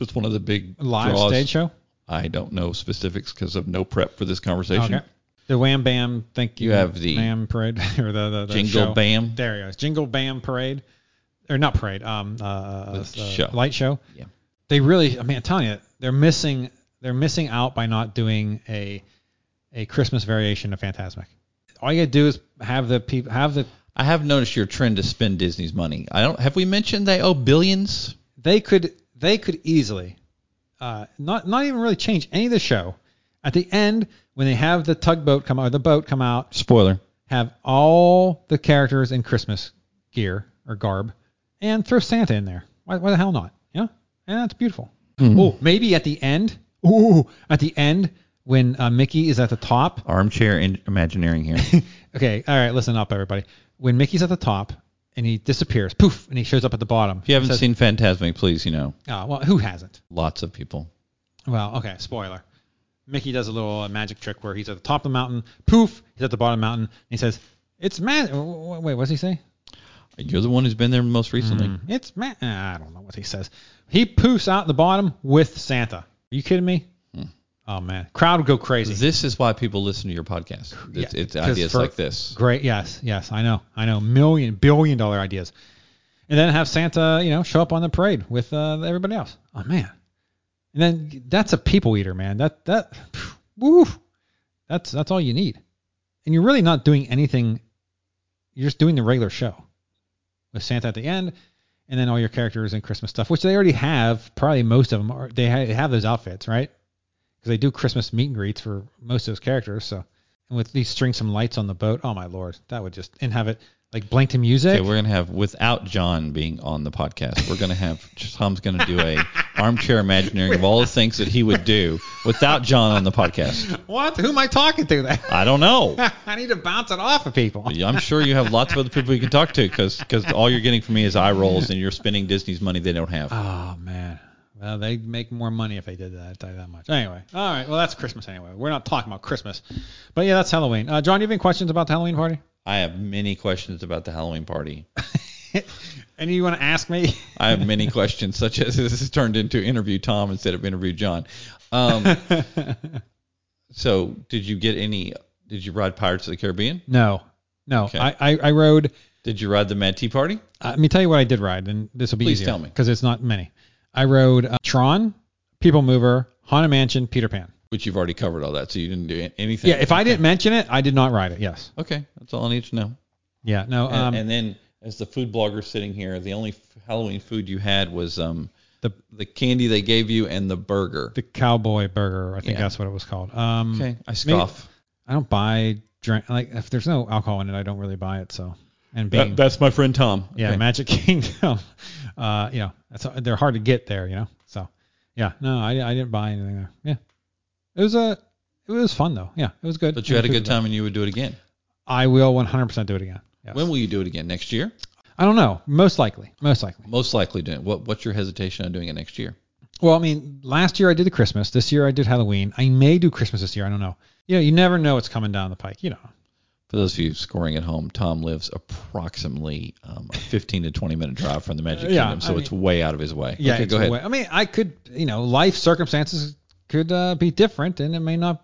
It's one of the big live draws. Stage show? I don't know specifics because of no prep for this conversation. Okay. The Wham Bam, thank you. You have the Bam Parade or the Jingle show. Bam. There it goes. Jingle Bam Parade, or not parade. The light show. Yeah. They really, I mean, I'm telling you, they're missing out by not doing a Christmas variation of Fantasmic. All you gotta do is have the people have the. I have noticed your trend to spend Disney's money. I don't. Have we mentioned they owe billions? They could easily, not even really change any of the show. At the end, when they have the tugboat come out, or the boat come out, spoiler, have all the characters in Christmas gear or garb, and throw Santa in there. Why the hell not? Yeah, and that's beautiful. Mm-hmm. Oh, maybe at the end. Ooh, at the end when Mickey is at the top. Armchair Imagineering here. Okay, all right, listen up, everybody. When Mickey's at the top and he disappears, poof, and he shows up at the bottom. If you haven't seen Fantasmic, please, you know. Well, who hasn't? Lots of people. Well, okay, spoiler. Mickey does a little magic trick where he's at the top of the mountain. Poof, he's at the bottom of the mountain. And he says, it's magic. Wait, what does he say? You're the one who's been there most recently. It's magic. I don't know what he says. He poofs out the bottom with Santa. Are you kidding me? Oh, man. Crowd would go crazy. This is why people listen to your podcast. It's ideas like this. Great. Yes. I know. $1 billion ideas. And then have Santa, you know, show up on the parade with everybody else. Oh, man. And then that's a people eater, man. That's all you need. And you're really not doing anything. You're just doing the regular show with Santa at the end, and then all your characters and Christmas stuff, which they already have. Probably most of them are. They have those outfits, right? Because they do Christmas meet and greets for most of those characters. So, and with these, string some lights on the boat. Oh my lord, that would just and have it. Like blank to music. Okay, we're gonna have without John being on the podcast. We're gonna have Tom's gonna do a armchair imagineering of all the things that he would do without John on the podcast. What? Who am I talking to then? I don't know. I need to bounce it off of people. I'm sure you have lots of other people you can talk to because all you're getting from me is eye rolls and you're spending Disney's money they don't have. Oh man. Well, they'd make more money if they did that. I tell you that much. Anyway, all right. Well, that's Christmas anyway. We're not talking about Christmas, but yeah, that's Halloween. John, do you have any questions about the Halloween party? I have many questions about the Halloween party. Any you want to ask me? I have many questions, such as this has turned into interview Tom instead of interview John. So did you ride Pirates of the Caribbean? No. Okay. I rode. Did you ride the Mad Tea Party? Let me tell you what I did ride, and this will be easier. Please tell me. Because it's not many. I rode Tron, People Mover, Haunted Mansion, Peter Pan. Which you've already covered all that, so you didn't do anything. Yeah, if I didn't mention it, I did not write it, yes. Okay, that's all I need to know. Yeah, no. And then, as the food blogger sitting here, the only Halloween food you had was the candy they gave you and the burger. The cowboy burger, I think that's what it was called. Okay, I scoff. I don't buy drink. Like, if there's no alcohol in it, I don't really buy it, so. And that's my friend Tom. Yeah, okay. Magic Kingdom. They're hard to get there, you know. So, yeah, no, I didn't buy anything there. Yeah. It was fun though. Yeah, it was good. But you had a good time, and you would do it again. I will 100% do it again. Yes. When will you do it again? Next year? I don't know. Most likely. Most likely doing it. What's your hesitation on doing it next year? Well, I mean, last year I did the Christmas. This year I did Halloween. I may do Christmas this year. I don't know. You know, you never know what's coming down the pike. You know. For those of you scoring at home, Tom lives approximately a 15 to 20-minute drive from the Magic Kingdom, so it's way out of his way. Yeah, okay, go ahead. I mean, I could, you know, life circumstances could be different, and it may not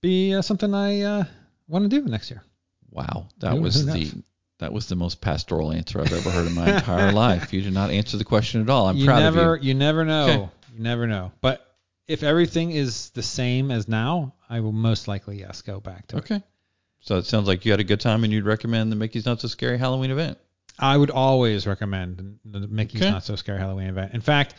be something I want to do next year. Wow, that was the most pastoral answer I've ever heard in my entire life. You did not answer the question at all. I'm proud of you. You never know. Okay. You never know. But if everything is the same as now, I will most likely, yes, go back to it. Okay. So it sounds like you had a good time and you'd recommend the Mickey's Not So Scary Halloween event. I would always recommend the Mickey's Not So Scary Halloween event. In fact,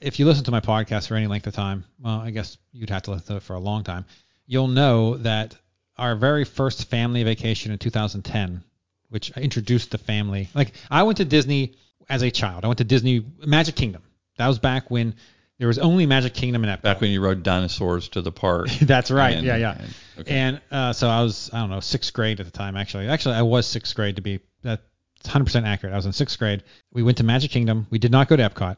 if you listen to my podcast for any length of time, well, I guess you'd have to listen to it for a long time, you'll know that our very first family vacation in 2010, which I introduced the family. Like, I went to Disney as a child. I went to Disney Magic Kingdom. That was back when there was only Magic Kingdom in that. Back when you rode dinosaurs to the park. That's right. And, yeah. And so I was, I don't know, sixth grade at the time, actually. Actually, I was sixth grade to be, that's 100% accurate. I was in sixth grade. We went to Magic Kingdom. We did not go to Epcot.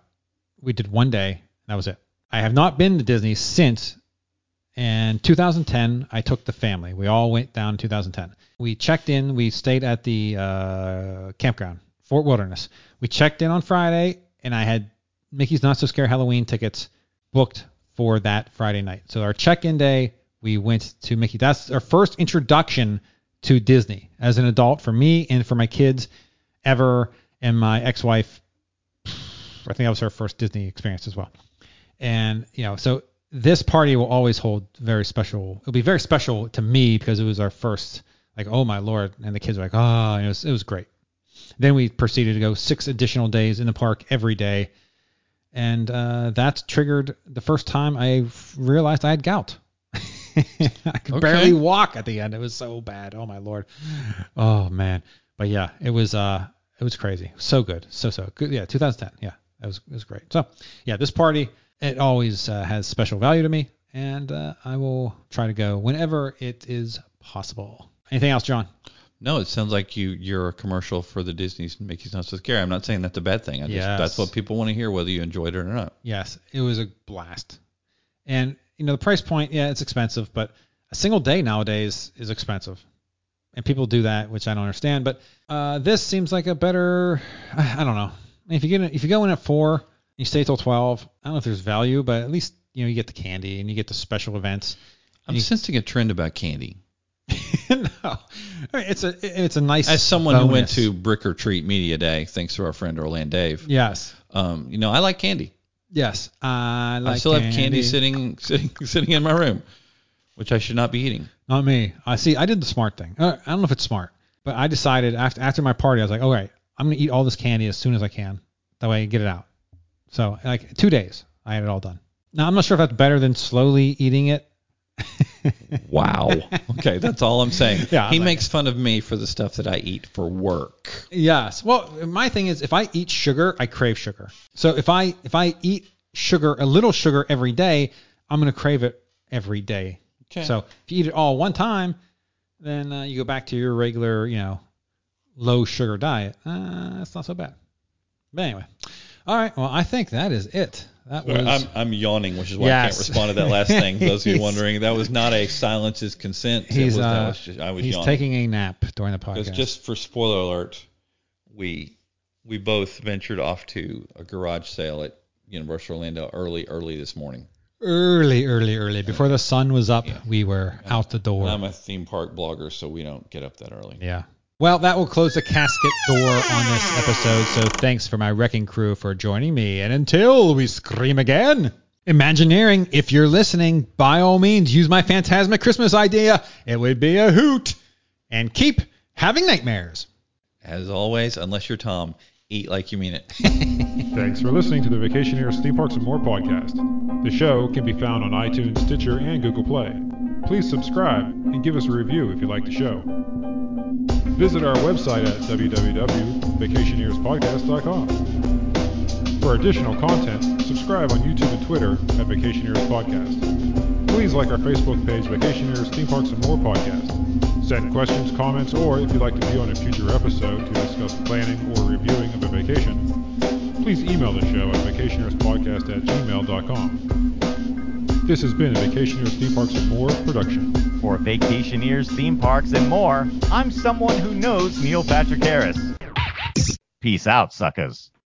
We did one day, and that was it. I have not been to Disney since. And 2010, I took the family. We all went down in 2010. We checked in. We stayed at the campground, Fort Wilderness. We checked in on Friday, and I had Mickey's Not So Scary Halloween tickets booked for that Friday night. So our check-in day, we went to Mickey. That's our first introduction to Disney as an adult for me and for my kids ever, and my ex-wife. I think that was her first Disney experience as well. And, you know, so this party will always hold very special. It'll be very special to me because it was our first, like, oh, my Lord. And the kids were like, oh, and it was great. Then we proceeded to go 6 additional days in the park every day. And that triggered the first time I realized I had gout. I could barely walk at the end. It was so bad. Oh, my Lord. Oh, man. But, yeah, it was crazy. So good. So good. Yeah, 2010. Yeah, it was great. So, yeah, this party, it always has special value to me. And I will try to go whenever it is possible. Anything else, John? No, it sounds like you're a commercial for the Disney's Mickey's Not So Scary. I'm not saying that's a bad thing. That's what people want to hear, whether you enjoyed it or not. Yes, it was a blast. And, you know, the price point, yeah, it's expensive, but a single day nowadays is expensive. And people do that, which I don't understand. But this seems like a better, I don't know. If you go in at 4 and you stay till 12, I don't know if there's value, but at least, you know, you get the candy and you get the special events. I'm sensing a trend about candy. No, I mean, it's a nice. As someone bonus. Who went to Brick or Treat Media Day, thanks to our friend Orlando Dave. Yes. You know, I like candy. Yes, I like. I still have candy sitting in my room, which I should not be eating. Not me. I see. I did the smart thing. I don't know if it's smart, but I decided after my party, I was like, all right, I'm gonna eat all this candy as soon as I can. That way, I can get it out. So, like 2 days, I had it all done. Now, I'm not sure if that's better than slowly eating it. Wow. Okay, that's all I'm saying. Yeah, he makes fun of me for the stuff that I eat for work. Yes. Well, my thing is, if I eat sugar, I crave sugar. So if I eat sugar, a little sugar every day, I'm going to crave it every day. Okay. So if you eat it all one time, then you go back to your regular, you know, low sugar diet. That's not so bad. But anyway. All right. Well, I think that is it. I'm yawning, which is why I can't respond to that last thing. For those of you wondering, that was not a silence is consent. He's taking a nap during the podcast. Just for spoiler alert, we both ventured off to a garage sale at Universal Orlando early this morning. Early. Before the sun was up, we were out the door. I'm a theme park blogger, so we don't get up that early. Yeah. Well, that will close the casket door on this episode, so thanks for my wrecking crew for joining me. And until we scream again, Imagineering, if you're listening, by all means, use my Phantasmic Christmas idea. It would be a hoot. And keep having nightmares. As always, unless you're Tom, eat like you mean it. Thanks for listening to the Vacationeers Theme Parks and More podcast. The show can be found on iTunes, Stitcher, and Google Play. Please subscribe and give us a review if you like the show. Visit our website at www.vacationeerspodcast.com. For additional content, subscribe on YouTube and Twitter at Vacationeers Podcast. Please like our Facebook page, Vacationeers Theme Parks and More Podcast. Send questions, comments, or if you'd like to be on a future episode to discuss planning or reviewing of a vacation, please email the show at vacationeerspodcast@gmail.com. This has been a Vacationeers Theme Parks and More production. For Vacationeers, Theme Parks, and More, I'm someone who knows Neil Patrick Harris. Peace out, suckers.